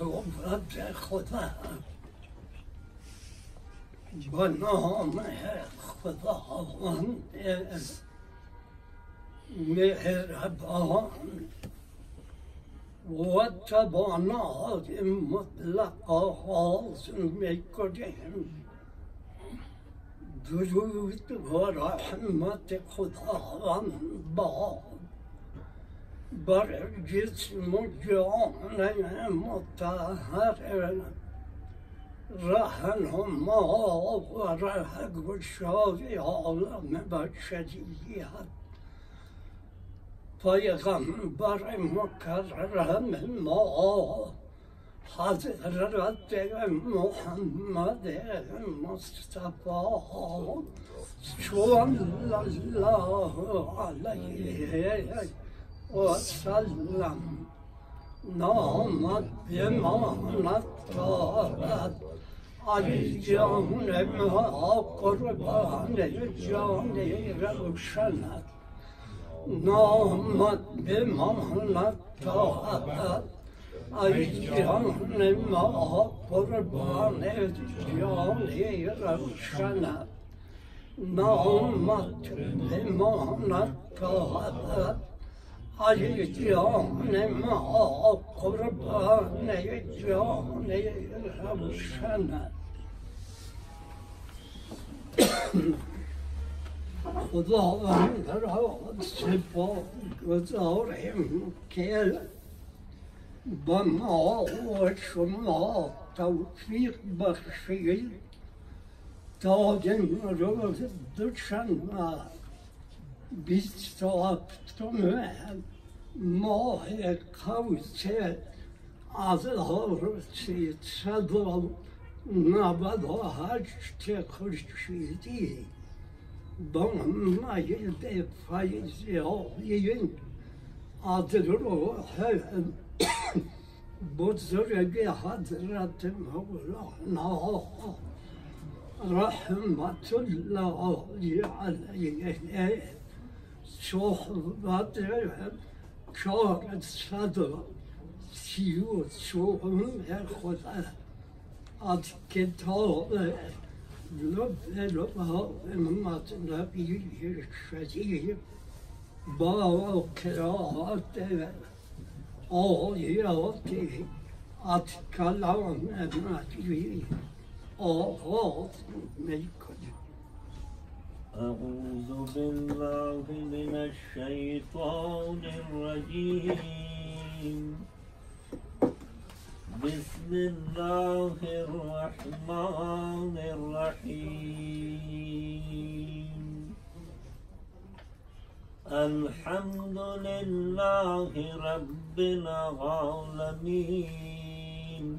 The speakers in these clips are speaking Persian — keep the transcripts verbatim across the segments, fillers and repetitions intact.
عمرم در خدا با نام خداوند مهربان و توانات مطلق آغاز میکنیم. درود و رحمت خداوند با بر جسم و جان مطهر رهنما و رهگشای عالم بشریت، پیغمبر مکرم ما حضرت محمد مصطفی صلی الله علیه و سلم، نامت بمانت دارد علی جان ما، قربان جان روشنت، نامت بمانت دارد علی جان ما، قربان جان روشنت، نامت بمانت دارد علی جان ما، قربان جان روشنت. خداوند را سپاسگزاریم که به ما و شما توفیق بخشید تا امروز دوشنبه بیست و هفتم ماه کوسه از هزار و سیصد و نود و هشت خورشیدی با میل فیض‌های از روح بزرگ حضرت مولانا رحمة الله علیه صحبت چهارصد و سی و چهارم خود از کتاب لبها مطلبی شدید با قرائت آیات از کلام مجید آغاز میکنیم. اعوذ بالله من الشیطان الرجیم، بسم الله الرحمن الرحیم، الحمد لله رب العالمین،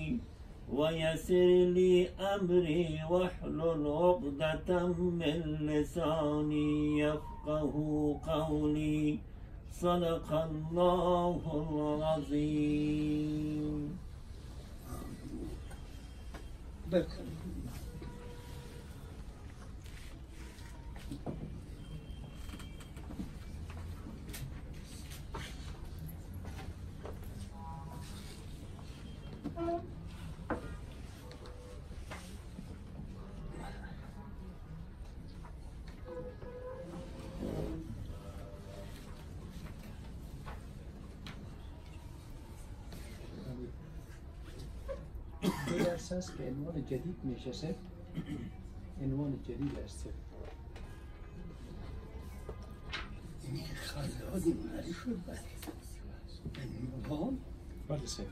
ويسر لي أمري واحلل عقدة من لساني يفقه قولي. صدق الله العظيم. اساس که عنوان جدید میشه، عنوان جدید است. God in Marisha Valley and you were born? What is it?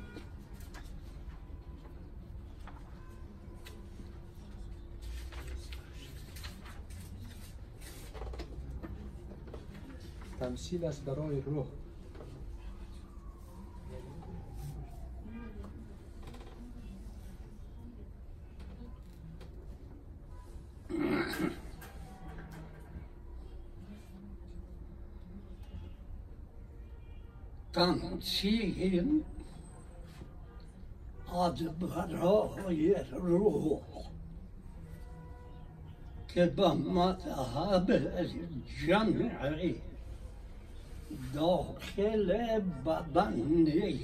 تمثیل از برای روح تمثیل از برای روح که به مذهب جمعی داخل ببنده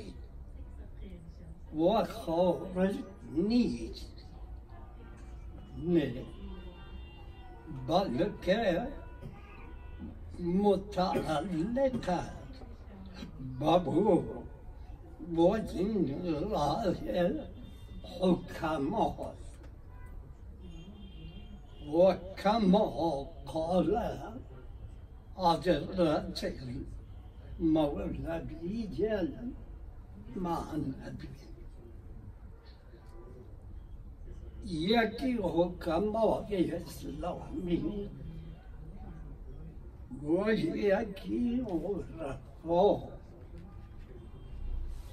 و خارج نیست، نه بلکه متعلق است بابو و جنرال حکما و کما قال حضرت مولوی جلال معنوی یکی حکمای اسلامی و یکی عرفا.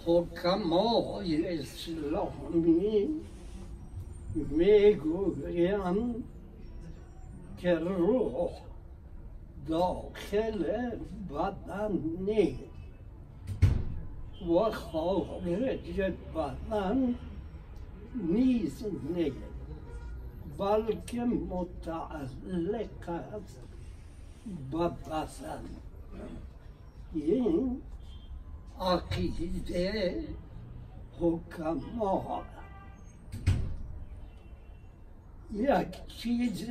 حکمای اسلامی میگویند که روح داخل بدن نیست و خارج بدن نیز نیست، بلکه متعلق است به بدن. این عقیده حکما. یک چیز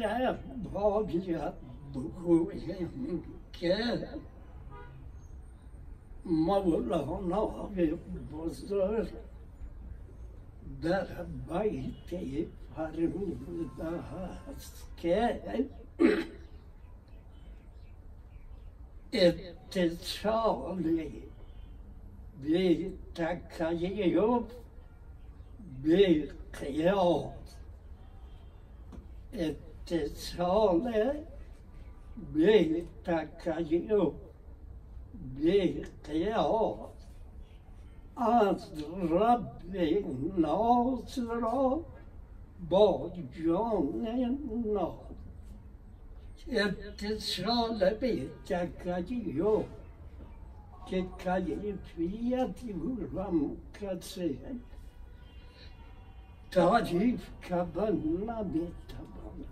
باید بگویم که مولانا بزرگ در بیتی فرموده است که اتصال بی تکیف بی قیاس، اتصال بی تکیف بی قیاس از رب ناس را با جان ناس. اتصال به تکیف که کیفیتی و مقصد تعریف کردن نمی‌تواند،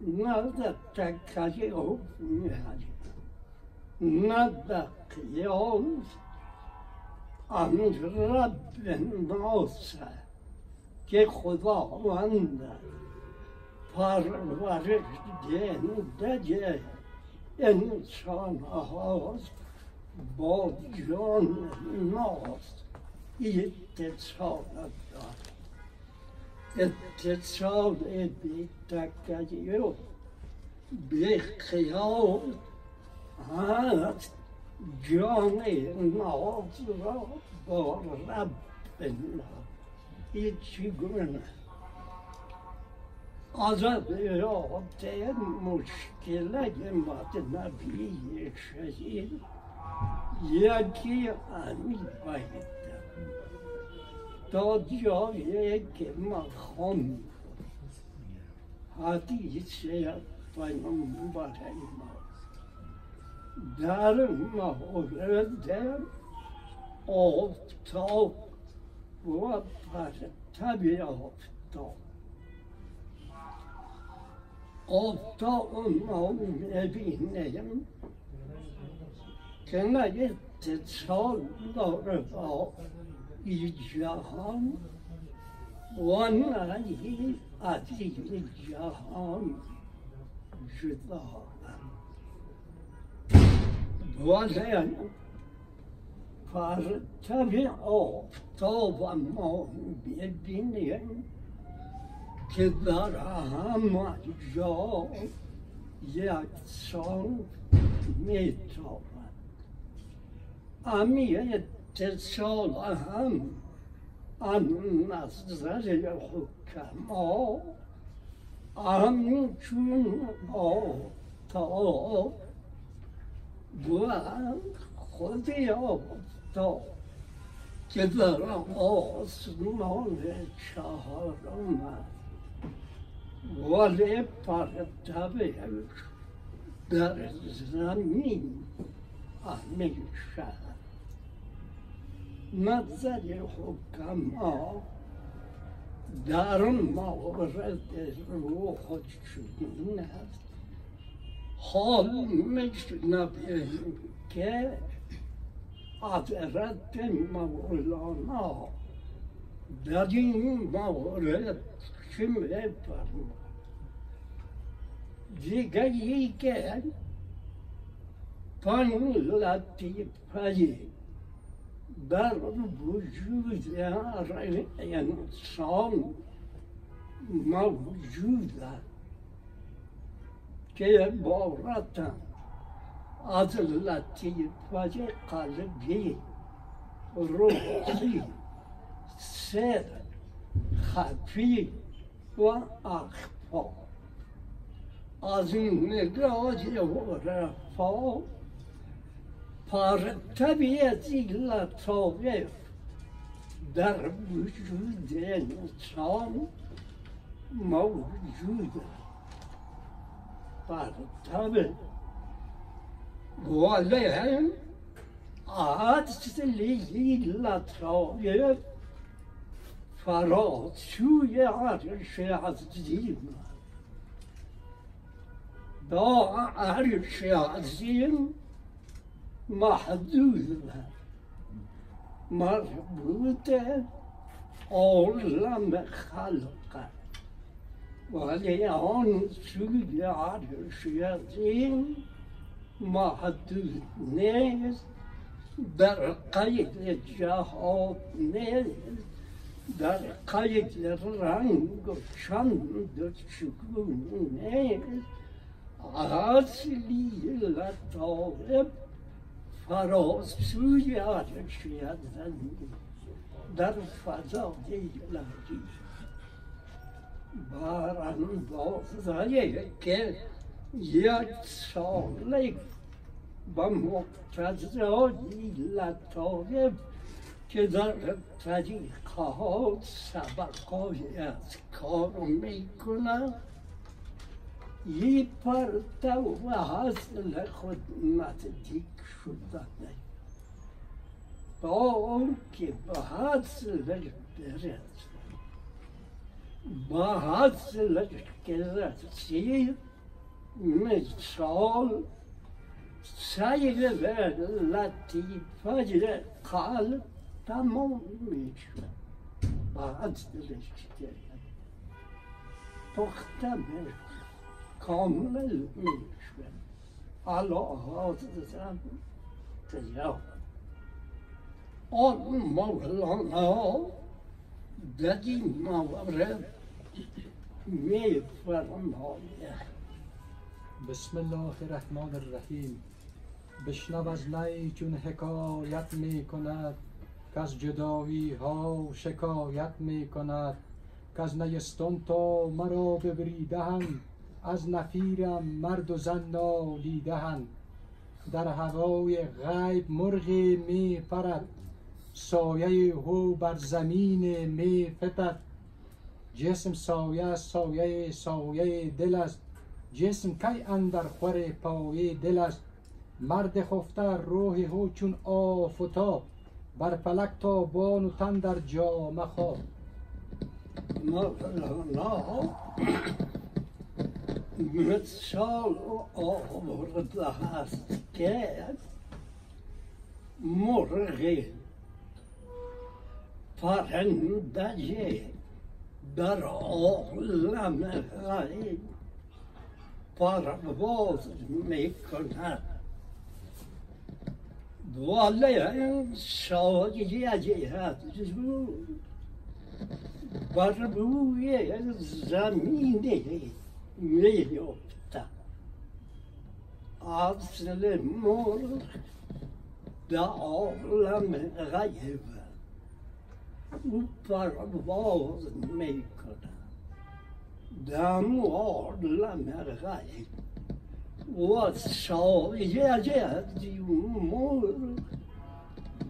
نه در تکیف می‌آید نه در قیاس. آن رب ناس که خداوند پرورشدهنده انسان‌هاست با جان ناس اتصال دارد. اتصال به تکیف به قیاس هست جان ناس را با رب ناس. این چگونه عذابیات مشکلات متنبی شدید یکی همین باید تا جایی که مفهوم حدیث پیامبر ما در مورد آفتاب و پرتاب آفتاب آفتاب ما می‌بینیم که نه اتصال دارد با این جهان و نه از این جهان جدا است، ولی پرتاب آفتاب ما می‌بینیم که در همه جا یکسان میتابد. امی اتصال هم ان نظر حکما همچون آفتاب گوهر خودی آفتاب که در آسمان چهارم است ولی پرتوش در زمین همیشه است. نظر حکما در مورد روح چنین است، حال می‌شنویم که حضرت مولانا در این مورد چه می‌فرماید. دیگری که فن لطیفه بر وجود انسان موجود است که عبارت از لطیفه قلبی، روحی، سر، خفی و اخفا. از این نگاه عرفا پرتوی از این لطایف در وجود انسان موجود است. پرتو ولی از این لطایف فراسوی عرش عظیم است. با عرش عظیم محدود مربوط عالم خلق، ولی آن سوی عرش عظیم محدود نیست، در قید جهات نیست، در قید رنگ و چند و شکون نیست. اصلی لطایف فراسوی عرش عظیم در فضای الهی براندازه که یک سالک به مقتضای لطایف که در طریقه‌ها سبقای اذکار می‌کند یه پرتو حاصل خود نزدیک شدن با اون که به حاصل برسد، به حاصل که رسی مثال سیر لطیفه قلب تمام میشود، به حاصلش که پخته میشود، کامل میشود. علا حضرتم تجاوز آن مولانا در این مورد می‌فرماید. بسم الله الرحمن الرحیم. بشنو از نی چون حکایت می‌کند که از جدایی‌ها شکایت می‌کند، که از نیستان تا مرا ببریده‌اند، از نفیرم مرد و زن نالیده‌اند. در هوای غیب مرغی می پرد، سایه او بر زمین می فتد. جسم سایه است، سایه سایه دل است، جسم کی اندر خور پای دل است. مرد خفته روح او چون آفتاب، بر فلک تابان و تن در جامه خواب. مثال آورده هست که مرغی، پرنده‌ای در عالم غیب پرواز میکند، ولی سایه از او بر روی زمین می‌افتد. اصل مرغ در عالم غیب او پرواز می کند، در عالم غیب و سایه مرغ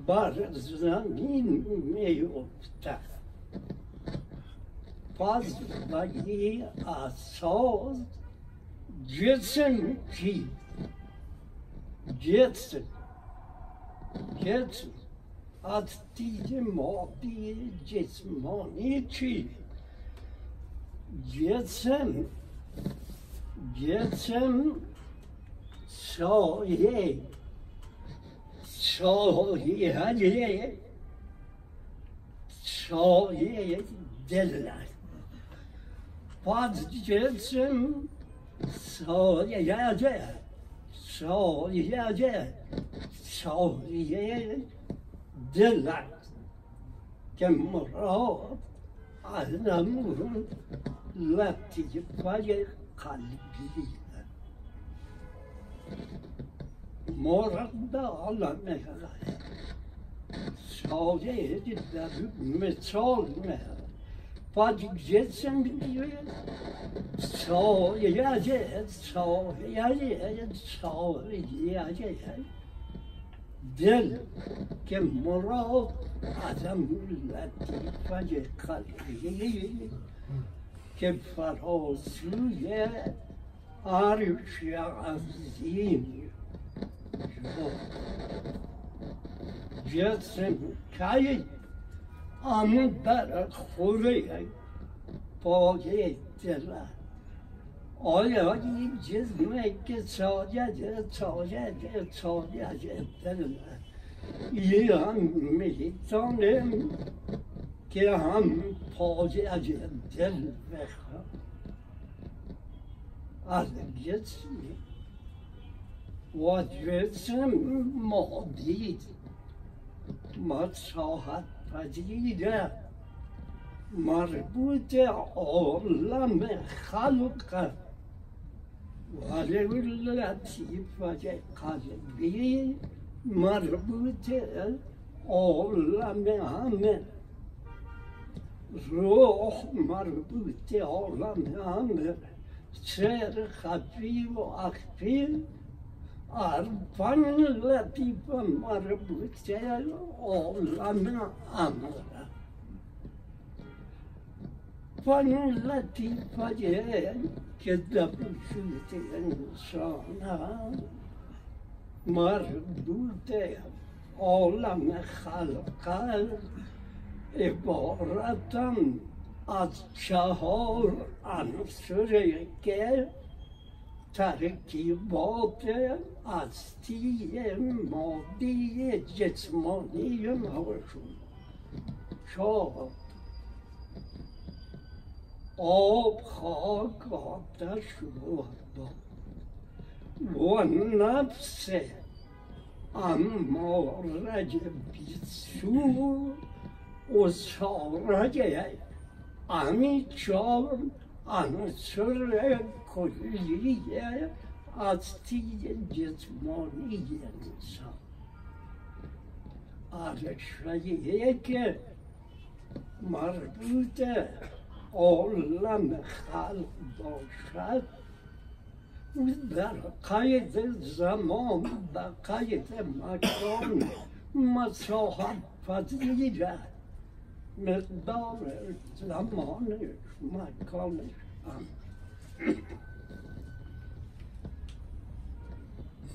بر زمین می افتد. پس بگی اساس جسم کی؟ جسم جسم از دید مادی جسمانی چی؟ جسم جسم سایه سایه سایه دل. پس جسم سایه دل سایه دل سایه دل که مراد از نمون لطیفه قلبی مرد عالم غیب سایه در مثال مهد. پس جسم بیرد سایه دل سایه سایه دل که مراد عدم لطیفه قلبی که فراسوی عرش عظیم جسم که آن بر خوره پای دل. آیا این جسمی که سایه سایه سایه دل این هم میتونیم که هم پای دل بخواه از جسمی و جسم مادی مساحت پدیده مربوط عالم خلق ولی لطیفه قلبی مربوط عالم همه، روح مربوط عالم همه، سر خفی و اخفی، عرفان لطیفه مربوط عالم همه. فن لطیفه که در وجود انسان مربوط عالم خلق عبارتاً از چهار عنصر که ترکیبات هستی مادی جسمانی ماشون چهار: آب، خاک، آتش و هوا. و نفس اماره بی‌سو و ساره همین چهار عنصر کلی هستی جسمانی انسان. عرشیه که مربوط عالم خلق باشد در قید زمان و قید مکان مساحت پذیره، مقدار زمانش مکانش هم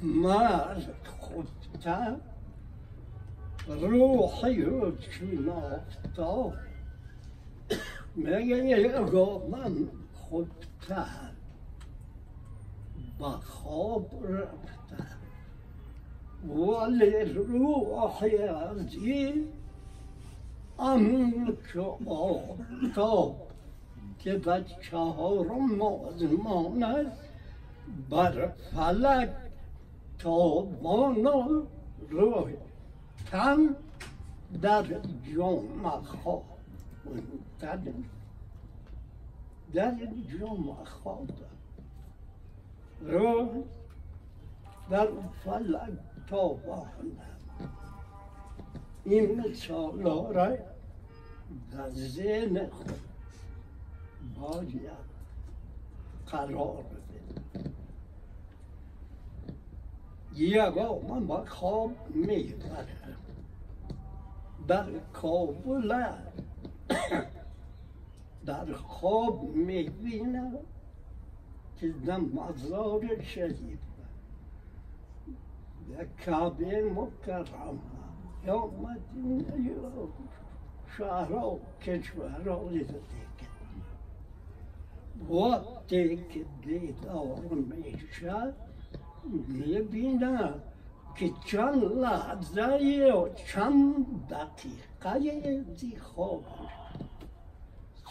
مرد خودتا روحی و شنافتا میگه رومن خودتا به خواب رفته ولی روحی از این امن که آفتاب که به چهارم آزمان است بر فلک تابان و روی تن در جامع خواب در جامع خواب رو در فلک تا بخندم این سالاره در ذهن خود باید قرار بده. یگا من با خواب میبرم در کابل در خواب میبینم که در مزار شریف در کعبه مکرمه یا مدینه یا شهرها و کشورها دیده وقتی که دیدار میشه میبینم که چند لحظه و چند دقیقه دی خواب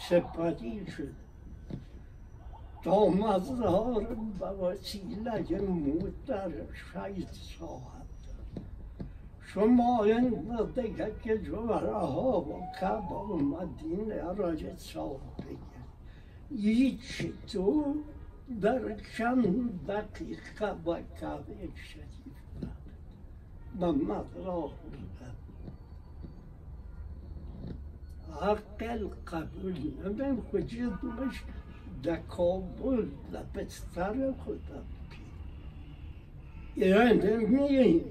سپری شد تا مزار به وسیله موتر شش ساعت شما این دیگه که جوهرها و کعبه و مدینه را حساب بگیر هیچ تو در چند دقیقه با کعبه شریف به مزار میرم. عقل قبول نمی کنه که دومش در کابل در بستر خودم یعنی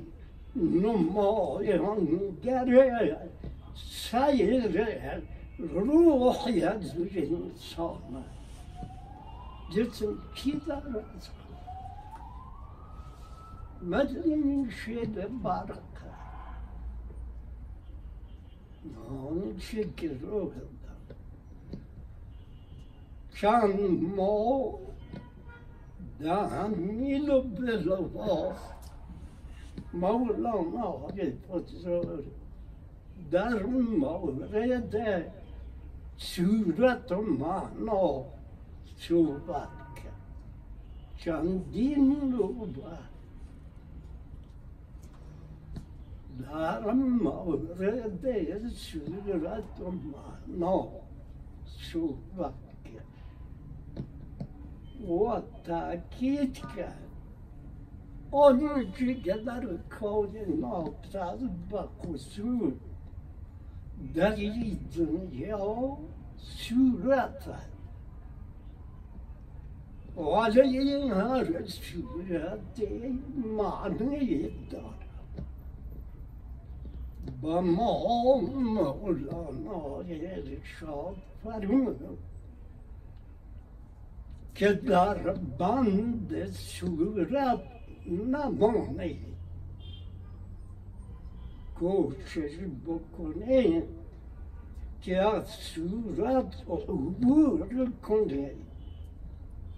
نمایانگر سیر روحی از انسان جسم کی داره مثل این شده برق نان شکل روح داره چند ما ده میل و بلوا مولانا آقای بزرگ در مورد صورت و معنا صحبت کرد چندین نوبت در مورد صورت و معنا صحبت کرد و تأکید کرد آنی که در کائنات از بقصور در این دنیا صورت است ولی این هر صورت معنی دارد. با ما مولانا ارشاد فرمود که در بند صورت نمانه کوشش بکنه که از صورت عبور کنه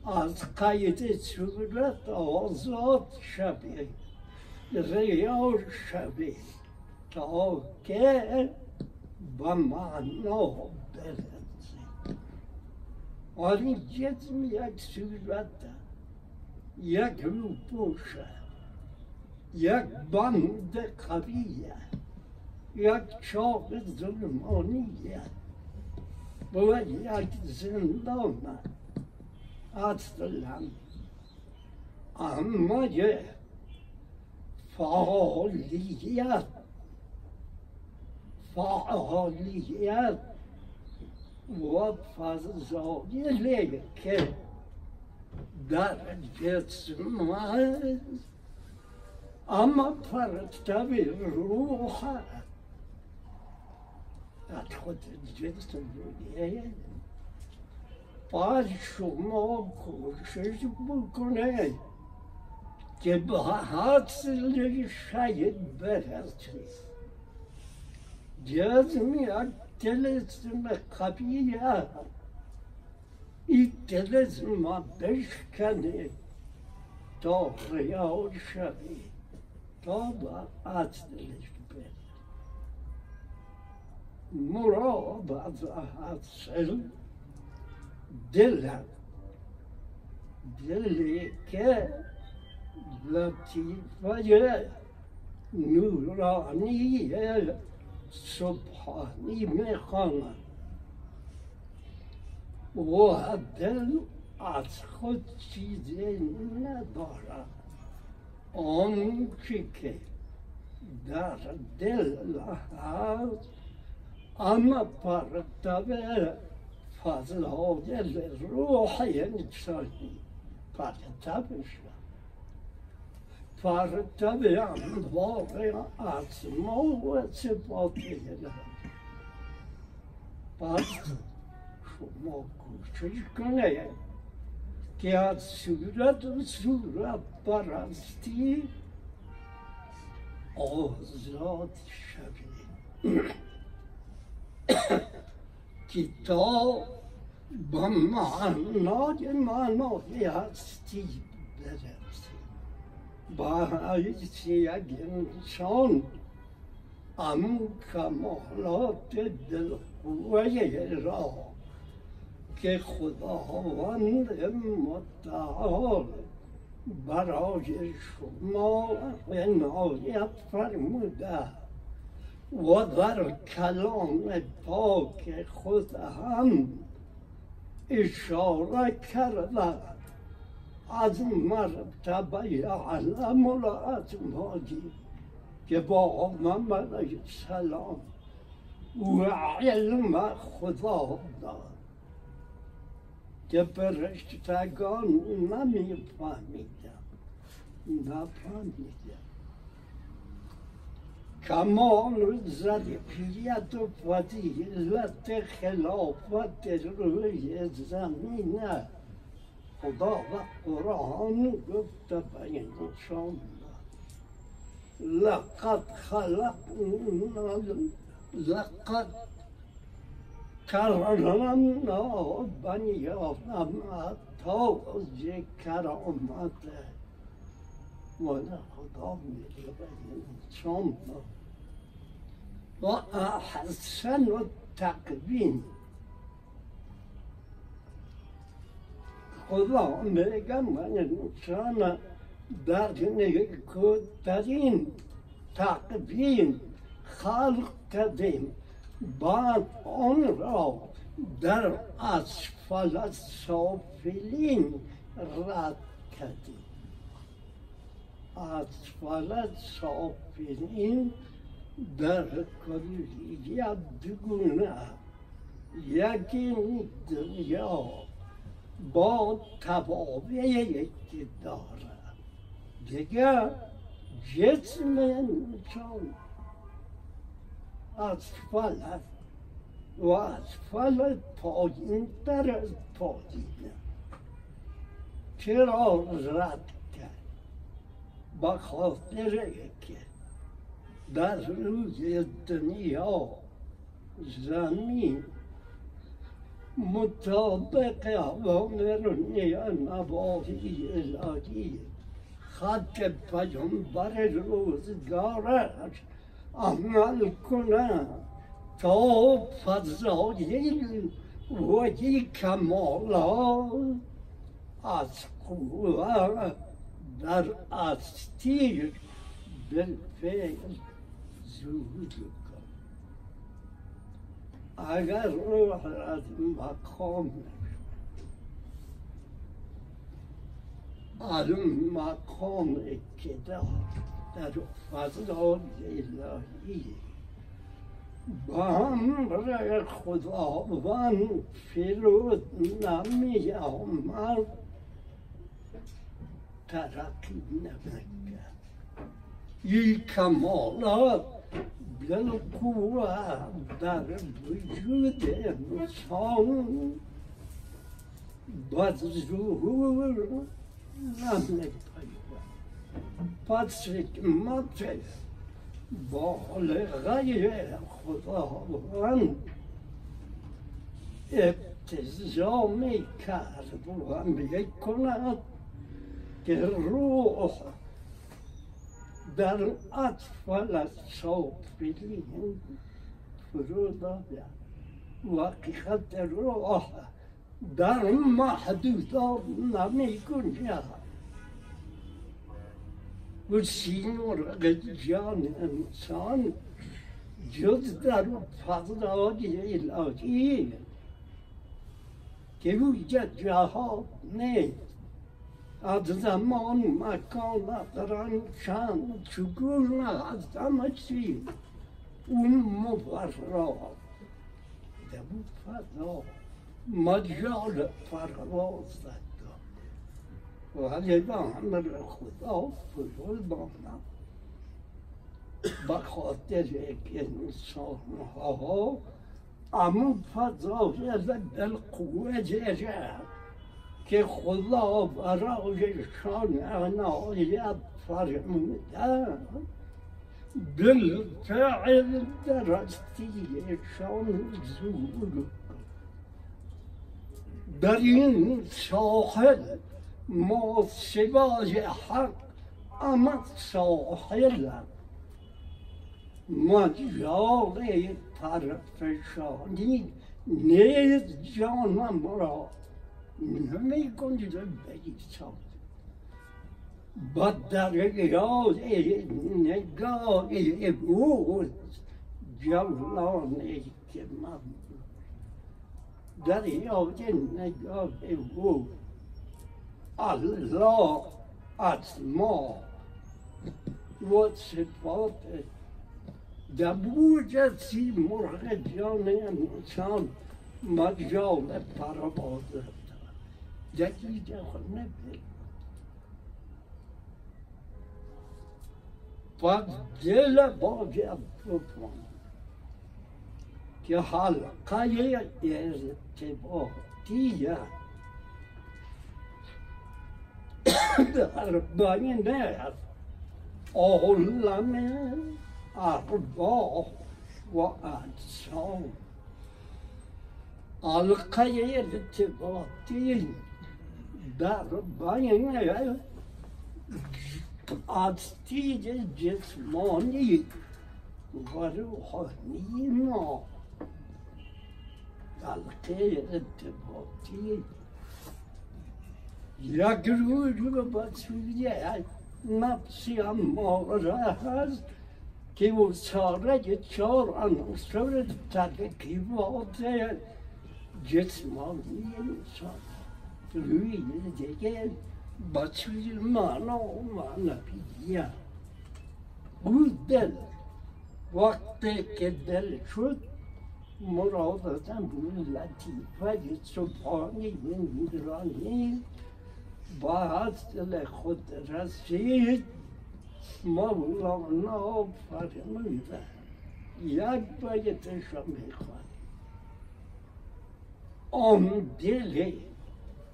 از قید صورت آزاد شده ریا شده تا که به معنا برسه. آن جسم یک صورت یک روپوش یک بند قویه یک چاق ظلمانیه و یک زندانه اصلا اما یه فعالیت فعالیت و فضایلی که در جسم هست اما پرتاب روح هست از خود جسم روحیه باید شما کوشش بکنید که به حاصل شاید برسید. جسم یک طلسم قوی هست این طلسم را بشکنه تا ریا شده تا به اصلش برسه. مراد از اصل دل هست دلی که لطیفه نورانی سبحانی میخواند و دل از خود چیزی ندارد آنچه که در دل هست اما پرتبه فضلایل روح انسانی پرتبش پرتب انواع اسما و صفات الهی. پس شما کوشش کنید که از صورت و صورت پرستی آزاد شوید. کتاب به معنای معنای هستی برسید. با حیث یک انسان امو کمالات دلقوه را که خداوند متعال برای شما عنایت فرموده و در کلام پاک خود هم اشاره کرده از مرتبه علم الاسمایی که با امام علیه السلام و علم خدا داد که فرشتگان نمی فهمیدن نفهمیدن کمال ظریفیت و فضیلت خلافت روی زمینه خدا و قرآن گفته به انسان لقد خلقنا لقد کرمنا بنی آدم تا ذکر آمده ولی خدا میگه به انسان و احسن تقویم. خدا میگه من انسان در نیکوترین تقویم خلق کردیم، بعد آن را در اسفل سافلین رد کردیم. اسفل سافلین در کلیت دوگونه، یکی دنیا با توابعی که دارد، دیگر جسم انسان اسفل و اسفل پایین تر از پایین. چرا رد کرد؟ به خاطر اینکه در روی دنیا زمین مطابق اوامر نواهی الهی خط پیامبر روزگارش عمل کنه تا فضایل و کمالات از قوه در هستی بالفعل ظهور کنه. اگر روح از مقام از مقام اکتدار در فضلای الهی به امر خداوند فرود نمی آمد، ترقی نمیکرد. این کمالات بالقوه در وجود انسان به ظهور نمی‌پیوندد. پس حکمت بالغه خداوند اقتضا میکرد و میکند که روح در اسفل سافلین فرو داده. حقیقت روح در محدودات نمی‌گنجد. و سینورق جان انسان جز در فضلای الهی که وجود جهات نیست، از زمان مکان ندارن چند چگونه از همه چی اون مفرا دبود فضا مجال فراز داد ولی با همه خدا فضل بانم بخاطر که انسان ها اما فضا رزد القوه جهر که خدا برایشان عنایت فرموده بالفعل درستیشان زور در این ساحل ما سوای حق اما ساحل مجال پرفشانی نیز جانم را نمی کنید بگید ساد با درگاه نگاه بود جولانی که من درگاه نگاه بود الله از ما و صفات دبوجه سی مرغ جان انسان مجال پربازه جدید خود نبید و دل باقی افرادان که حلقه ارتباطی در بین عالم ارواح و اجسام حلقه ارتباطی در بین هستی جسمانی و روحانی ما حلقه ارتباطی یک روز به سوی نفسی اماره هست که وساره چار عناصر ترکیبات جسمانی انسان روی دیگر بچوی مانا و معنویه بود دل وقتی که دل شد مرادتاً بود لطیفه صبحانی من ایرانی با از دل خود رسید مولانا فرموده یک بایدش را میخواد آن دلی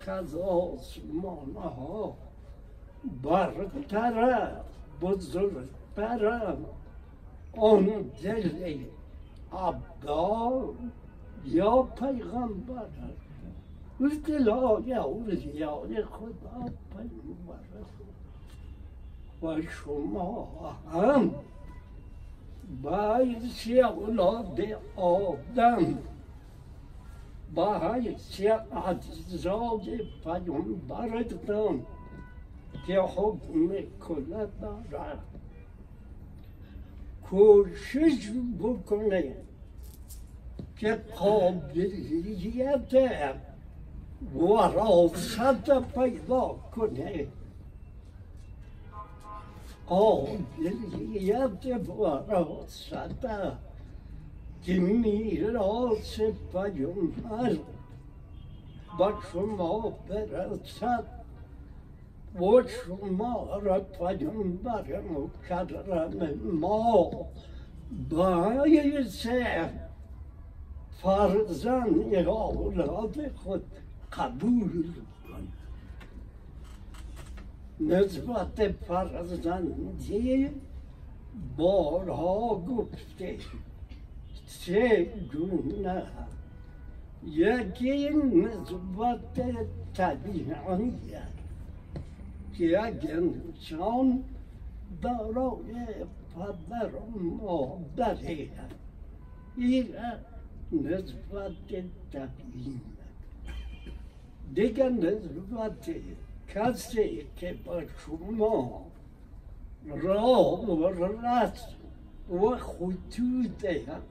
که از آسمانه ها برتره بزرگتره آن دل عبدال یا پیغمبر او دلهای اولیای خدا پیغمبر و شما هم باعث اولاد آدم باعث اعزاز پیغمبرتان که حکم کله دارد کوشش بکنه که قابلیت وراثت پیدا کنه قابلیت وراثت که میراث پیغمبر با شما برسد و شما را پیغمبر مکرم ما باعث فرزند اولاد خود قبول کن نسبت فرزندی بارها گفته سه گونه یکی نسبت طبیعیه که اگر انسان دارای پدر و مادره این نسبت طبیعیه دیگر نسبت کسی که با شما راه و رسم و خطوط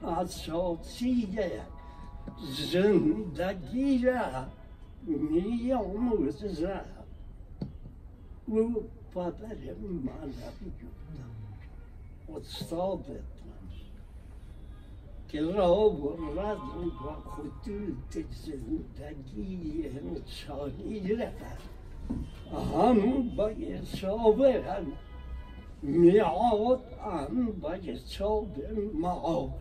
اساسی زندگی را می‌آموزد او پدر همین معلمی بودم، استاد من که را برد با خطوط زندگی انسانی رفت، هم به حساب هم میعاد، هم به حساب معاد،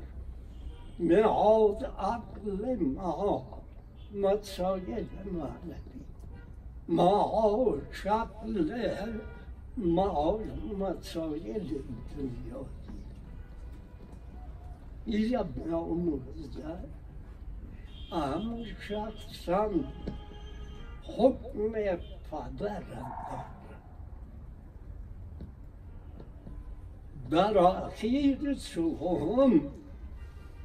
میعاد عقل معاد، مسایل معنوی، معاد شکل، معاد مسایل دنیایی. اینجا بنا امورزد اهم شخصا حکم پدرم در اخیر سوهم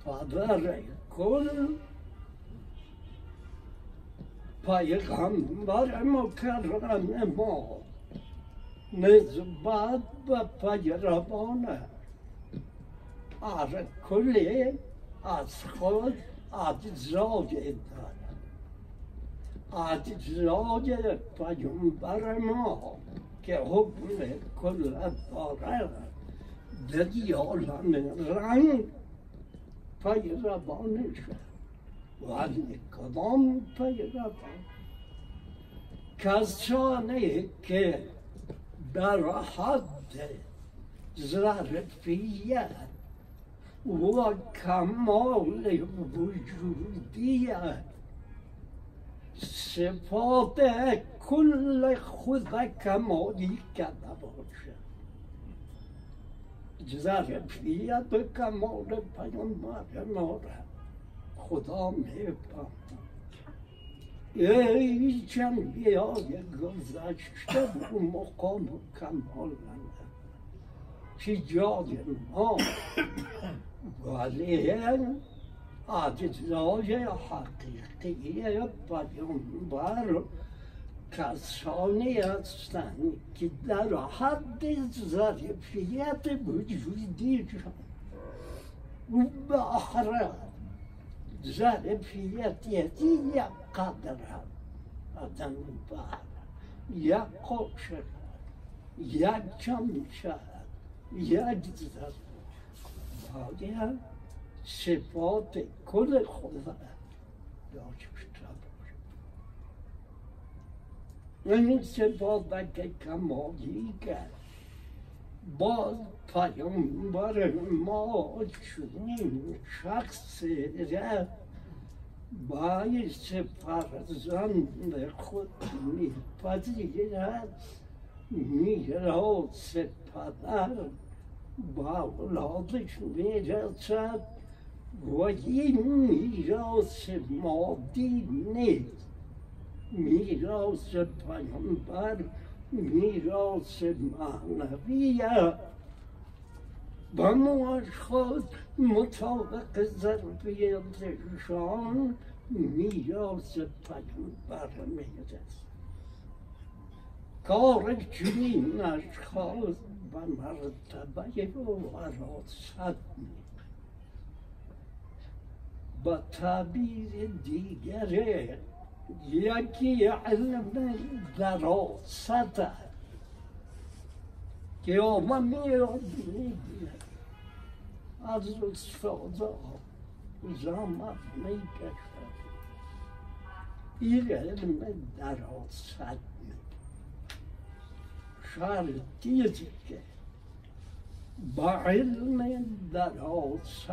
پدر کل پیغمبر مکرم ما نسبت به پیروانه هر کلی از خود اجزای دارد، اجزای پیغمبر ما که حکم کل دارد در عالم رنگ پیروانش، ولی کدام پیروان؟ کسانی که در حد ظرفیت و کمال وجودیت صفات کل خود کمالی کرده باشد، ظرفیت کمال پیغمبر ما خدا می‌پامد. ای چند بیای گذشته و مقام کمال منده که جای ما ولی اجزای حقیقی پیغمبر کسانی هستند که در حد ظرفیت وجودیشان و به‌آخر ظرفیت یک قدر هم آدم بهر، یک قاشق، یک چمچه، یک ذره، باید صفات کل خود داشته باشد. این صفات که کمالی که باز پیامبر ما چنین شخص را باعث فرزند خود میپذیرد، میراث پدر با اولادش میرسد و این میراث مادی نیست، میراث پیامبر میراث معنویه. با مواشخاص مطابق ظرفیتشان میراث پیغمبر میرسد. کار چنین اشخاص به مرتبه وراثت نیست. به تعبیر دیگره یکی علم دراست که آمه میاد میگیرد از استاده ها زحمت میکشد، این علم دراست شرطیه که با علم دراست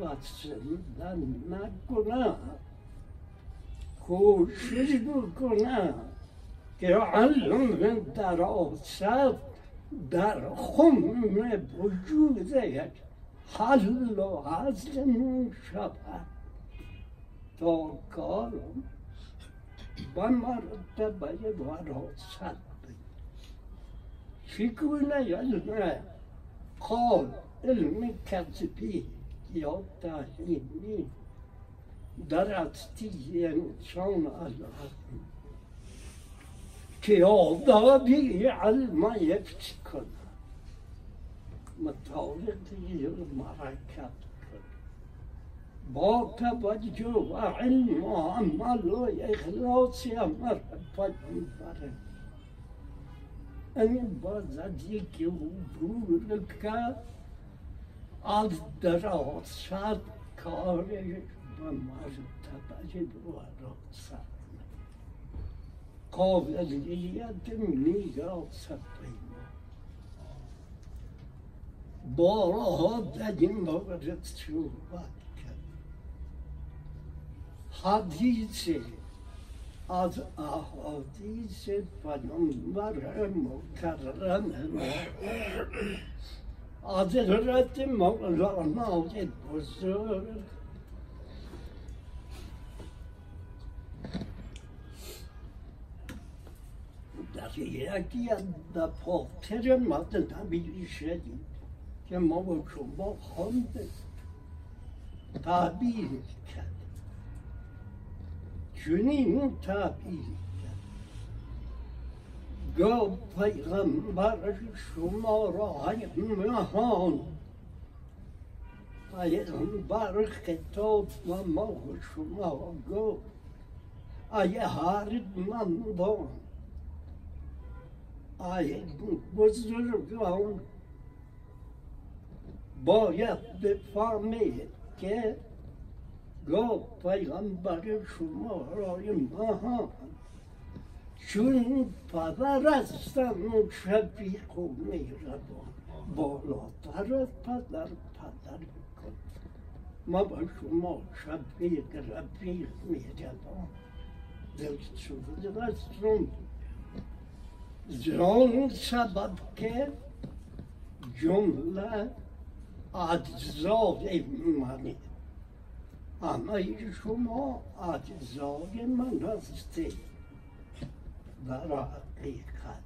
وصلدن نکنه، کوشش بکنه که علم دراست در خم وجود یک حل و عزل می شود تا کار به مرتبه وراثت چگونه علم قال، علم کسبی یا تعلیمی در هستی انسان العظیم که آدابی علم حفظ کنه، مطالقی مرکب کنه، با توجه و علم و عمل و اخلاص امر پیغمبر embazadie que o Bruno cá al درصد کارش با مرتبه دوازده قابلیت میراث بارها در این مورد صحبت کرد. حدیثی از احادیث پیامبر مکرم از حضرت مولانای بزرگ در یکی از دفاتر مطلبی شدید که ما با شما خواند تعبیر کرد، چنین تعبیر کرد: گفت پیغمبر شما را همهان. پیغمبر خطاب با ما و شما گفت: ای هرمندان، ای بزرگان، باید بفهمید که گفت پیغمبر شما را اینها چون پدر هستند و شفیق و مهربان، بالاتر از پدر پدر کن. ما با شما شفیق رفیق مهربان دلت شده هستم، زان سبب که جمله اجزای منی، همه شما اجزای من هستید. در حقیقت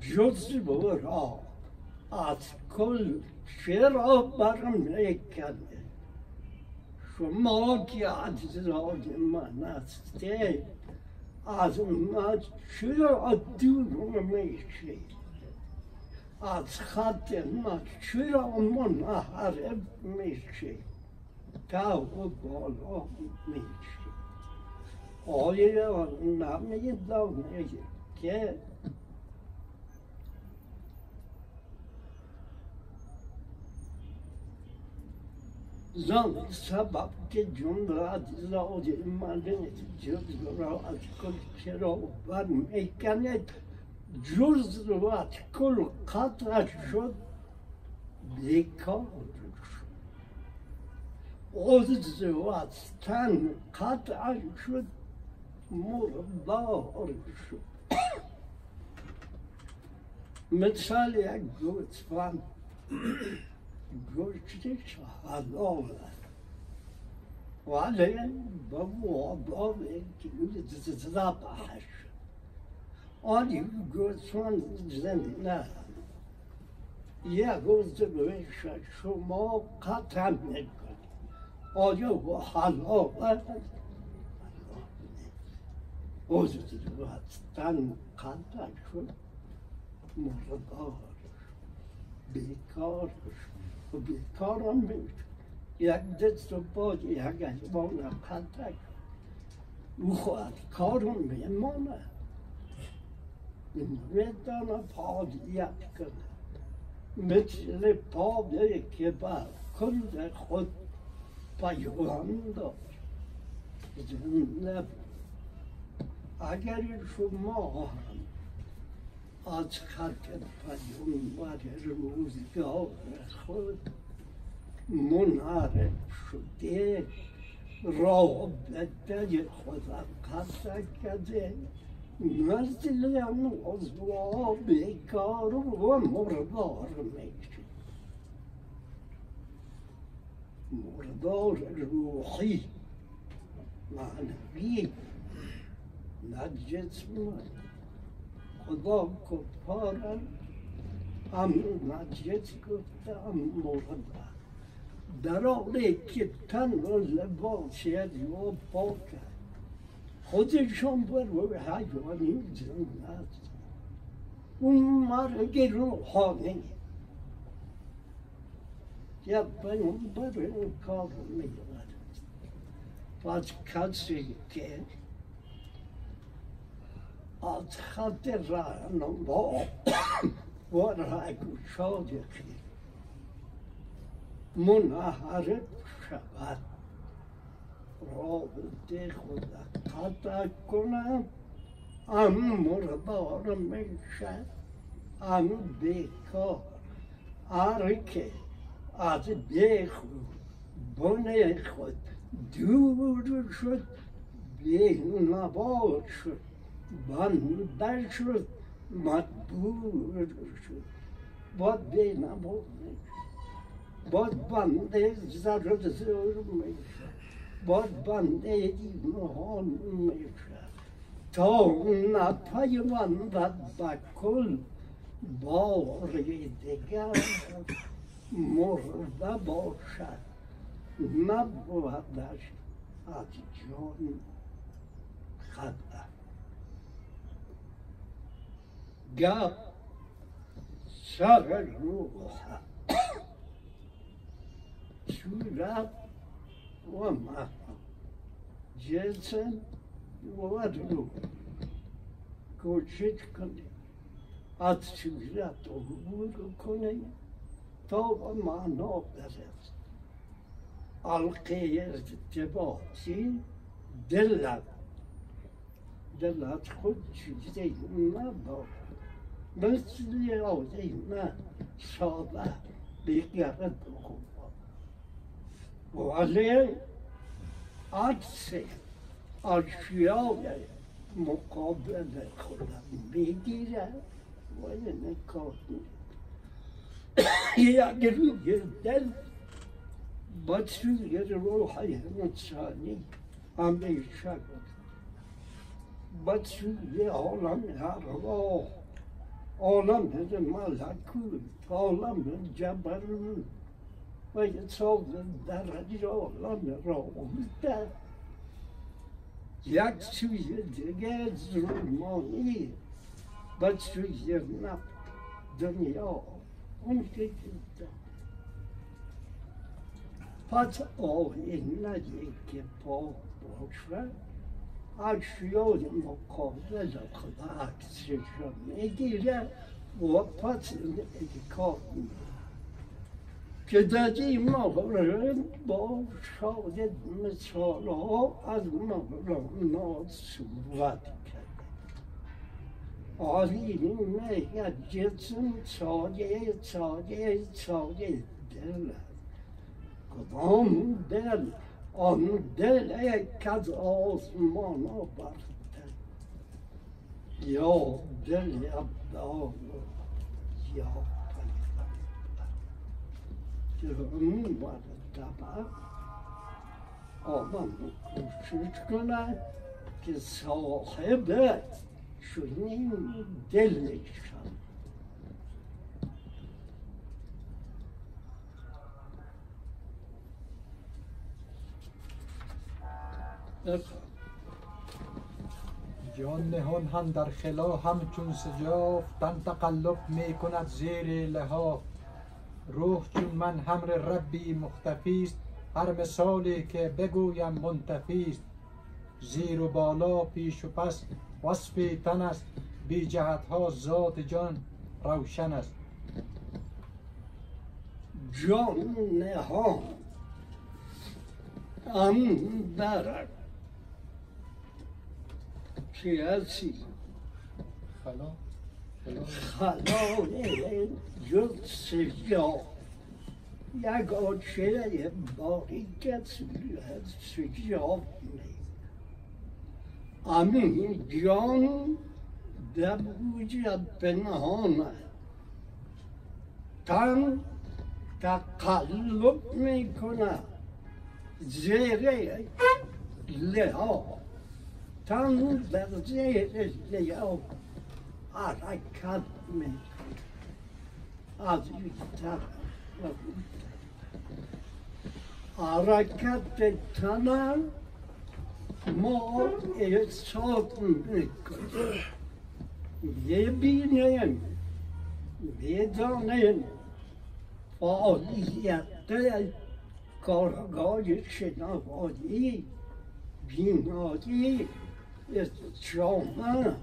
جزو را از کل چرا برمیکنه؟ شما که اجزای من هستید از من چرا دور میشید؟ از خط ما چرا منحرف میشه؟ تا و بالا میشه. آیا نمیدانید که زن سبب که جمله اجزای من جزو را از کل چرا برمیکند؟ جز رو از کل قطع شد، بیکار شد. عز رو از تن قطع شد، مردار شد. مثال یک گوسفند، گوشتش حلال است ولی با مباب ذبحش شد. آنی گوسفند زنده یه گوز بهش شما قطع میکنید، آیا با حلال گوز رو از تن قطع شد، مردار بیکار شد و بیکار هم میشد. یک دست و پای یک حیوان قطع شد، او خواهد کار میماند، میتونه فعالیت کنه، مثل پاوی که بر کل خود پیوند داشت. اگر شما از خط پیوند روزگار خود منحرف شده، رابطه خود قطع کرده، مثل هم عضوها بیکار و مردار میشه، مردار روحی معنوی نه جسمی. خدا کفار هم نه جسم گفته هم مردار، در حالی که تن و لباس و پاک خودشون بر و حیوانی زنده است. اون مرگ روحانی یا پیغمبر این کار میکند. پس کسی که از خط راهنما و رهگشا خیش منحرف شود، رابطه خود قطع کنم، هم مردار میشم، هم بیکار. هر که از بیخ و بن خود دور شد، بینوا شد، بنده شد، مدبور شد. باید بینوا میشد، باید بنده زرد زور میشد، باید بنده ایمان میشد، تا نپیوندد به کل بار دیگر مرده باشد، نبودش از جان خبر. گپ سر روح، صورت و معنی، جسم و روح. کوشش کنید از صورت عبور کنید تا به معنا برسید. حلقه ارتباطی دلت دلت خود چیزی ندارد، مثل یاده من ساده بگرد خوبا، ولی عکس اشیای مقابل خودم میگیرد ولی نکار میرد. یک روی دل با سوی روح انسانی همیشه بود، با سوی عالم ارواح، عالم ملکوت، عالم جبروت و یکسان درجه عالم رابطه. یک سوی دیگه ظلمانی، با سوی نفس دنیا. اون که پس آینه یک پاک باشد، اشیای مقابل خود عکسش را میگیرد و پس انکار میکند که در این مورد با شاید مثالها از مولانا صحبت کرده. آینه میگوید جسم سایه سایه سایه دل، کدام دل؟ آن دل که از آسمان آورده، یا دل عبدالله یا پیغمبر. در امون باید طبع آدم کوشش کنه که صاحب چنین دل شد. جان نهان هم در خلا، همچون سجاف تن تقلب می کند زیر لحاف. روح چون من همر ربی مختفیست، هر مثالی که بگویم منتفیست. زیر و بالا، پیش و پس، وصف تن است، بی جهتها ذات جان روشن است. جان نهان امون در سیاسی خلا خلای جد سجا، یک آچه باقی که سجا امون جان در وجود پنهانه، تن تقلب میکنه زیره لحاف، تن در زیر لحاف حرکت می کند، از این طرف و اون طرف. حرکت تن ما احساس می کنیم، میبینیم، میدانیم. فعالیت کارگاه شنوایی، بینایی، استشامه،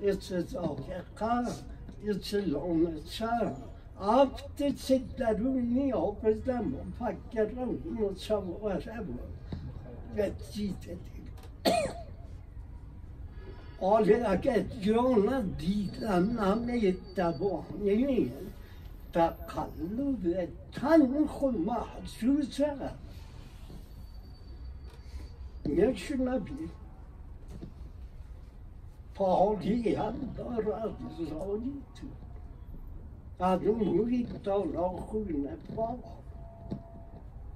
it's its aqiqa, it's al-unsa, after siddaruni obizdan mufakirun musawwarun و چیز دیگه. آله اگه جان دیدن همه تباهی تقلب تن خود محسوسه نشو نبید فعالی هم دارد زانی تو از اون موی دارا خوب نبا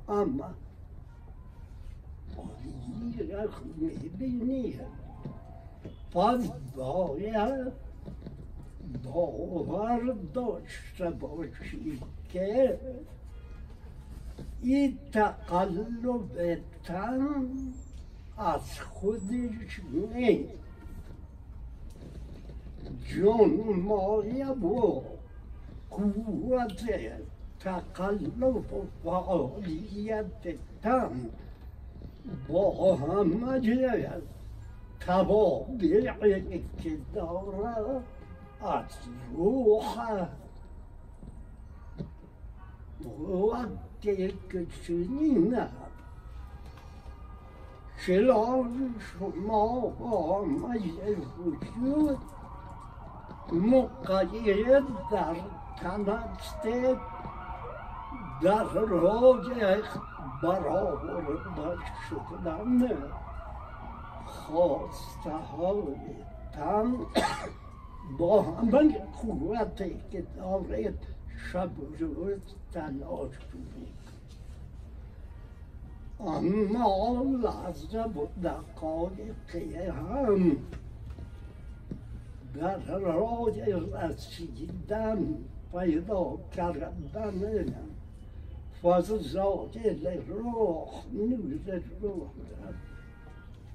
اما دیگر میبینیم پس باید باور داشته باشی که این تقلب تن از خودش نیست، جان مایه و قوت تقلب و فعالیت تن با همه جای طبابعی که داره از روح وقتی که چنینه خلال شما با همه وجود مقید در تنست در راج برابر باش شدن خواسته های تن با همه قوتی که داره شب روز تلاش کنید، اما لحظه و دقایقی هم در راه رسیدن پیدا کردن فضل زاده روح نور روح را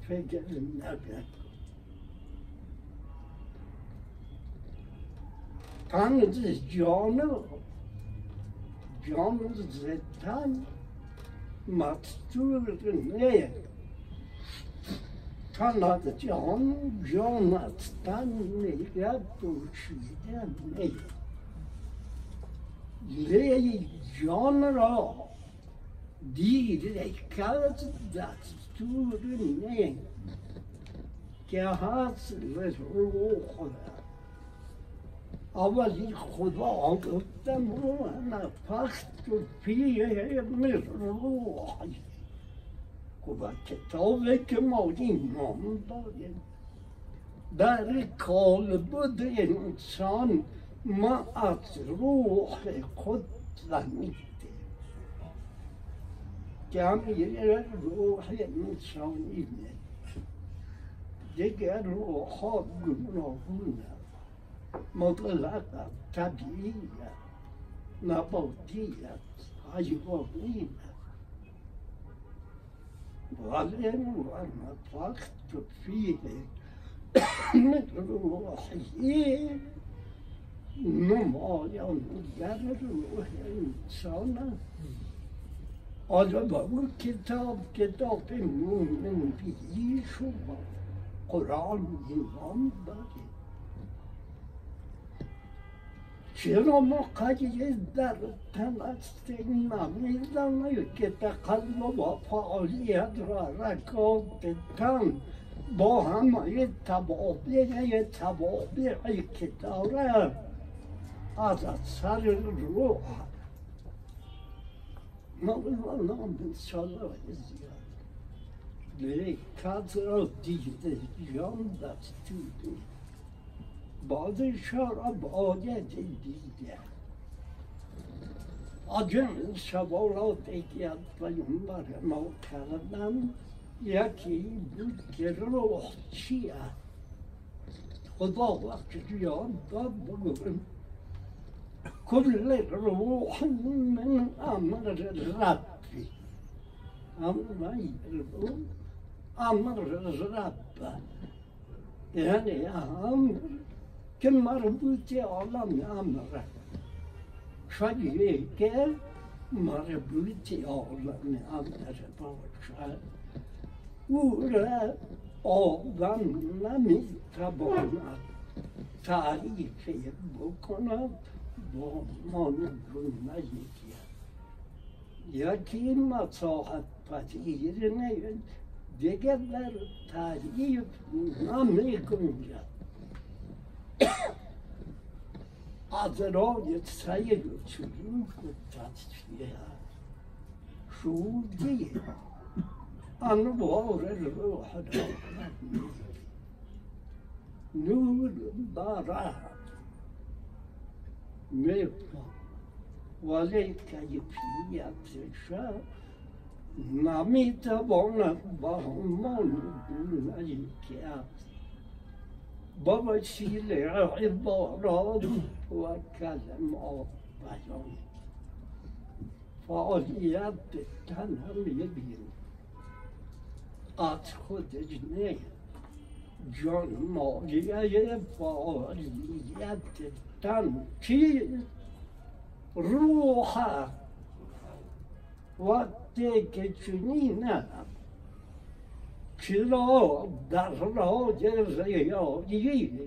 فکر نکن. تن از جان و جان از تن مستور نیست، تن از جان جان از تن نگه دوشیده نیست. لی جان را دیده کرد دستور نیست که هست روح را اولی خدا گفتم و نفخت فیه من روحی. خب کتابی که ما ایمان داریم در کالبد انسان ما از روح خود زنیده که همین روح انسانی دیگر روح ها گناهونه مطلقا طبیعیه نباتیه حیوانیه ولی روح نفخت فیه من روحیه نمایان در روح انسان هست. آلا با اون کتاب کتاب مومن بیدی شما قرآن ایمان داره، چرا مقید در تنست نمیدن که تقلب و فعالیت را رکات تن با همه تبابعی تبابعی که داره از اثر روح مولانا من صلاح زیاد لیه کادر دیده جان دستوده بادشاه را باید دیده اجن سوالات که از پیامبر ما کردم یکی بود که روح چیه؟ خدا وقتی جان داد بگویم كل روح من أمر ربي، أمر ربي يعني أمر كمربوط عالم أمره، فليك مربوط عالم أمره باشد، ورا عالم نمتبعنا تعریفه بکنم با من گونه یکیه. یکی مساحت پذیر نه، دیگر بر تعریف نمی گنجد. از رای سیر و سلوک تصفیه شودی انوار روح رحمت نور بارا میپا ولی کیفیت شا نمیتواند با همان گونه که است با وسیله عبارات و کلمات بیان فعالیت تنهایی بیرون از خودش نه، جان مایه فعالیت تن کیست؟ روح است. وقتی که چنین است چرا در راه ریایی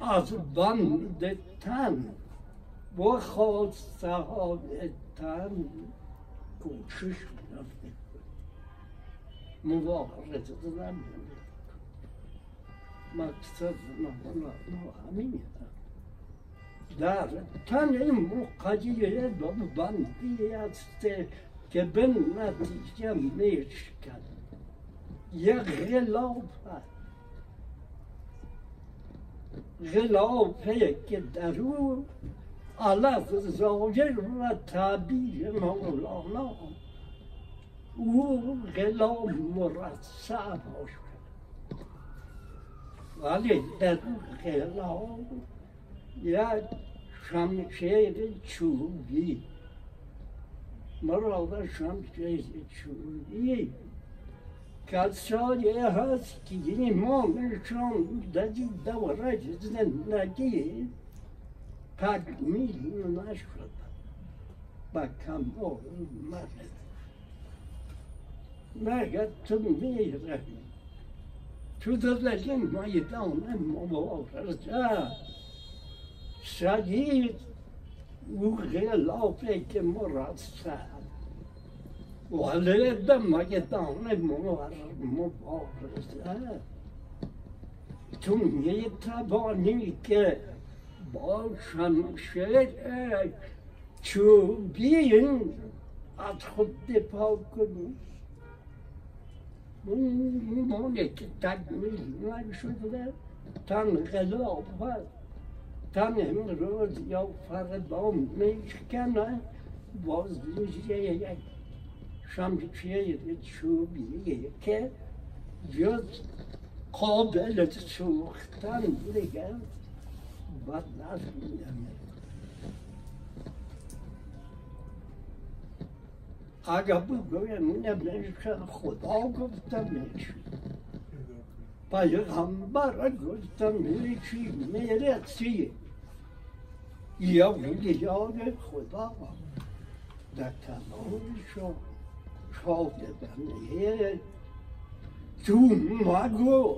از بند تن و خواسته های تن کوشش نکنید، مبارزه نکنید. مقصد مولانا همین در تن مقیده به بندی است که به نتیجه میشکند. یک غلاف هست، غلافه که در او علف ظاهر و تعبیر مولانا او غلاف مرصع باشد، ولی در غلاف یک شمشیر چوبی مراد شمشیر چوبی کسایی هست که ایمانشان در دوره زندگی تکمیل نشد با کمال مرد. مگر تو میروی تو در میدان مبارزه شدید او غلافه که مرصع ولی در میدان مبارزه تو میتوانی که با شمشیر چوبی از خود دفاع کنی. مونه که تکمیل نشده تن غلاف هست، تن امروز یا فردا میشکنه باز میشه یک شمشیر چوبیه که جز قابل سوختن دیگر بد نست میدمه. اگر بگویم نمیشه خدا گفته میشه، پیغمبر گفته میشه میرسی یا ولیان خدا در کلامشان شاهدنه. تو مگو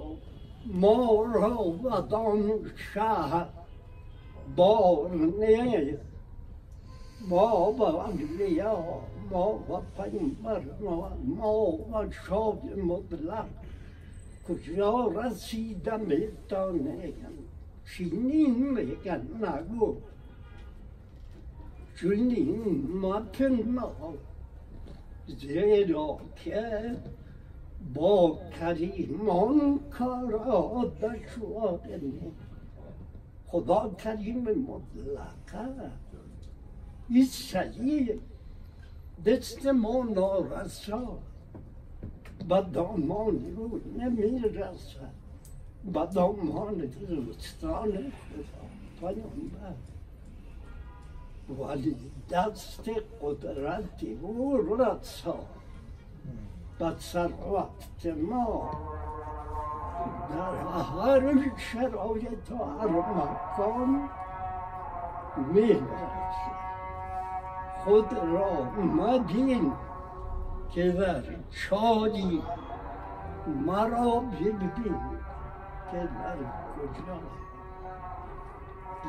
ما را ودان شهر بار نه، ما با انبیا ما و پیمبر ما و شاد مطلق کجا رسیده میتانه چنین میگن. نگو چنین مکن نام، زیرا که با کریمان کارها دشواره. خدا کریم مطلقه، این سعی دست ما نارسا به دامان رو نمیرسد، به دامان دوستان خدا پیامبر، ولی دست قدرت او رسا به ثروت ما در هر شرایط و هر مکان می‌رسد. خود را مدین که در شادی مرا ببین kelleri götürüyor.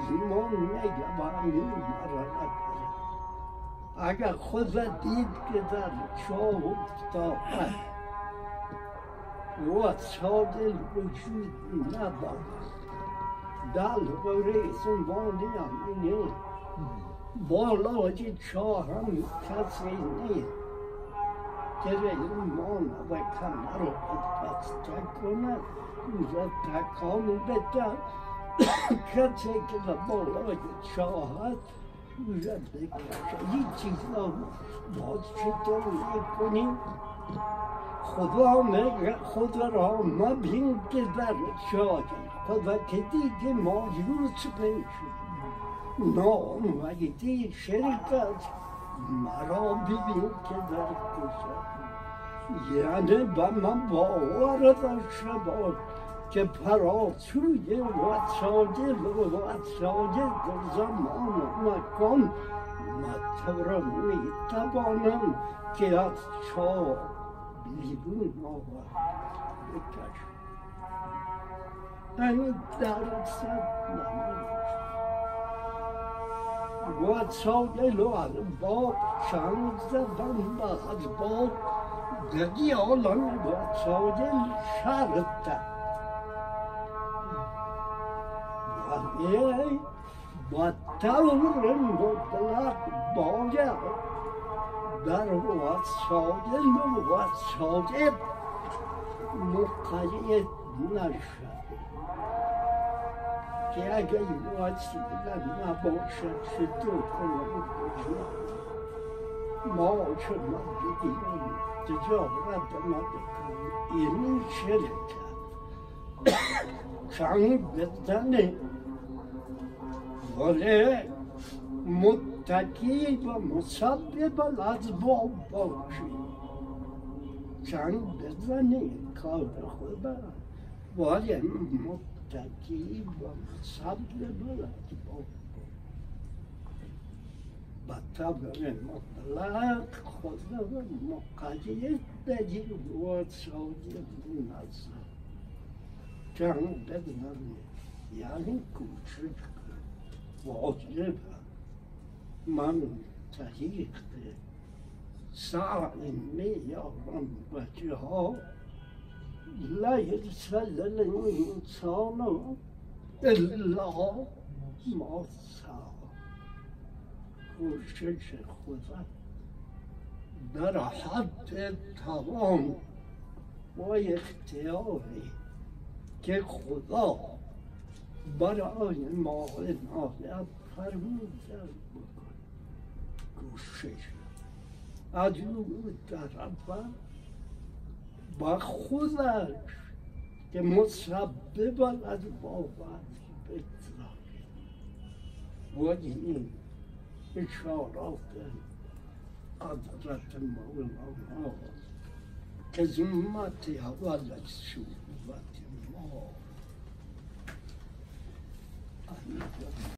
زیمان میگه برای این مرارت اگر خود را دید که در چاه افتاده و چادل وجود ندارد دل و ریز بانی همینه بالای چاه هم کسی نیست که ایمان و کمر را بسته کند او را تکان بده کسی که در بالای چاه هست روزت بکشه یک چیزا باز چطور نکنیم خدا را مبین که در چاه خدا که دیگه ماجروس بشه ناومدی شرکت مرا ببین که در کشه یعنی به من باور داشته باش که پراتوی وساجد و وساجد در زمان و مکان مطرم می توانم که از چاه بیرون آورد بکشم. همین درست نمید وساجد و ارباب چند زدن به ارباب دیگه آلان وساجد شرطه ای با تلور مطلق باید در وساجد و وساجد مقید نشد که اگه این وساجد نباشد چطور کنم ما شما بگیرم تجارت ما بکنم این شرکت چند بزنه ولی متکی و مصبب از باب باشی چند بزنی کار خود ولی متکی و مصبب از باب با طبع مطلق خود و مقید بگیر و ساید نظر چند بزنی یعنی کوچک واجب من تحقیق سعی میارم بچه ها لا یتسلل الانسان الا ما سعا کوشش خدا در حد توان و اختیاری که خدا برای ما نهایت فرمودن بکن کوشش از اون طرف با خودش که مسبب از بابت بتراکد ولی این اشارات قدرت مولانا که زمت اول از صحبت ما. Thank you.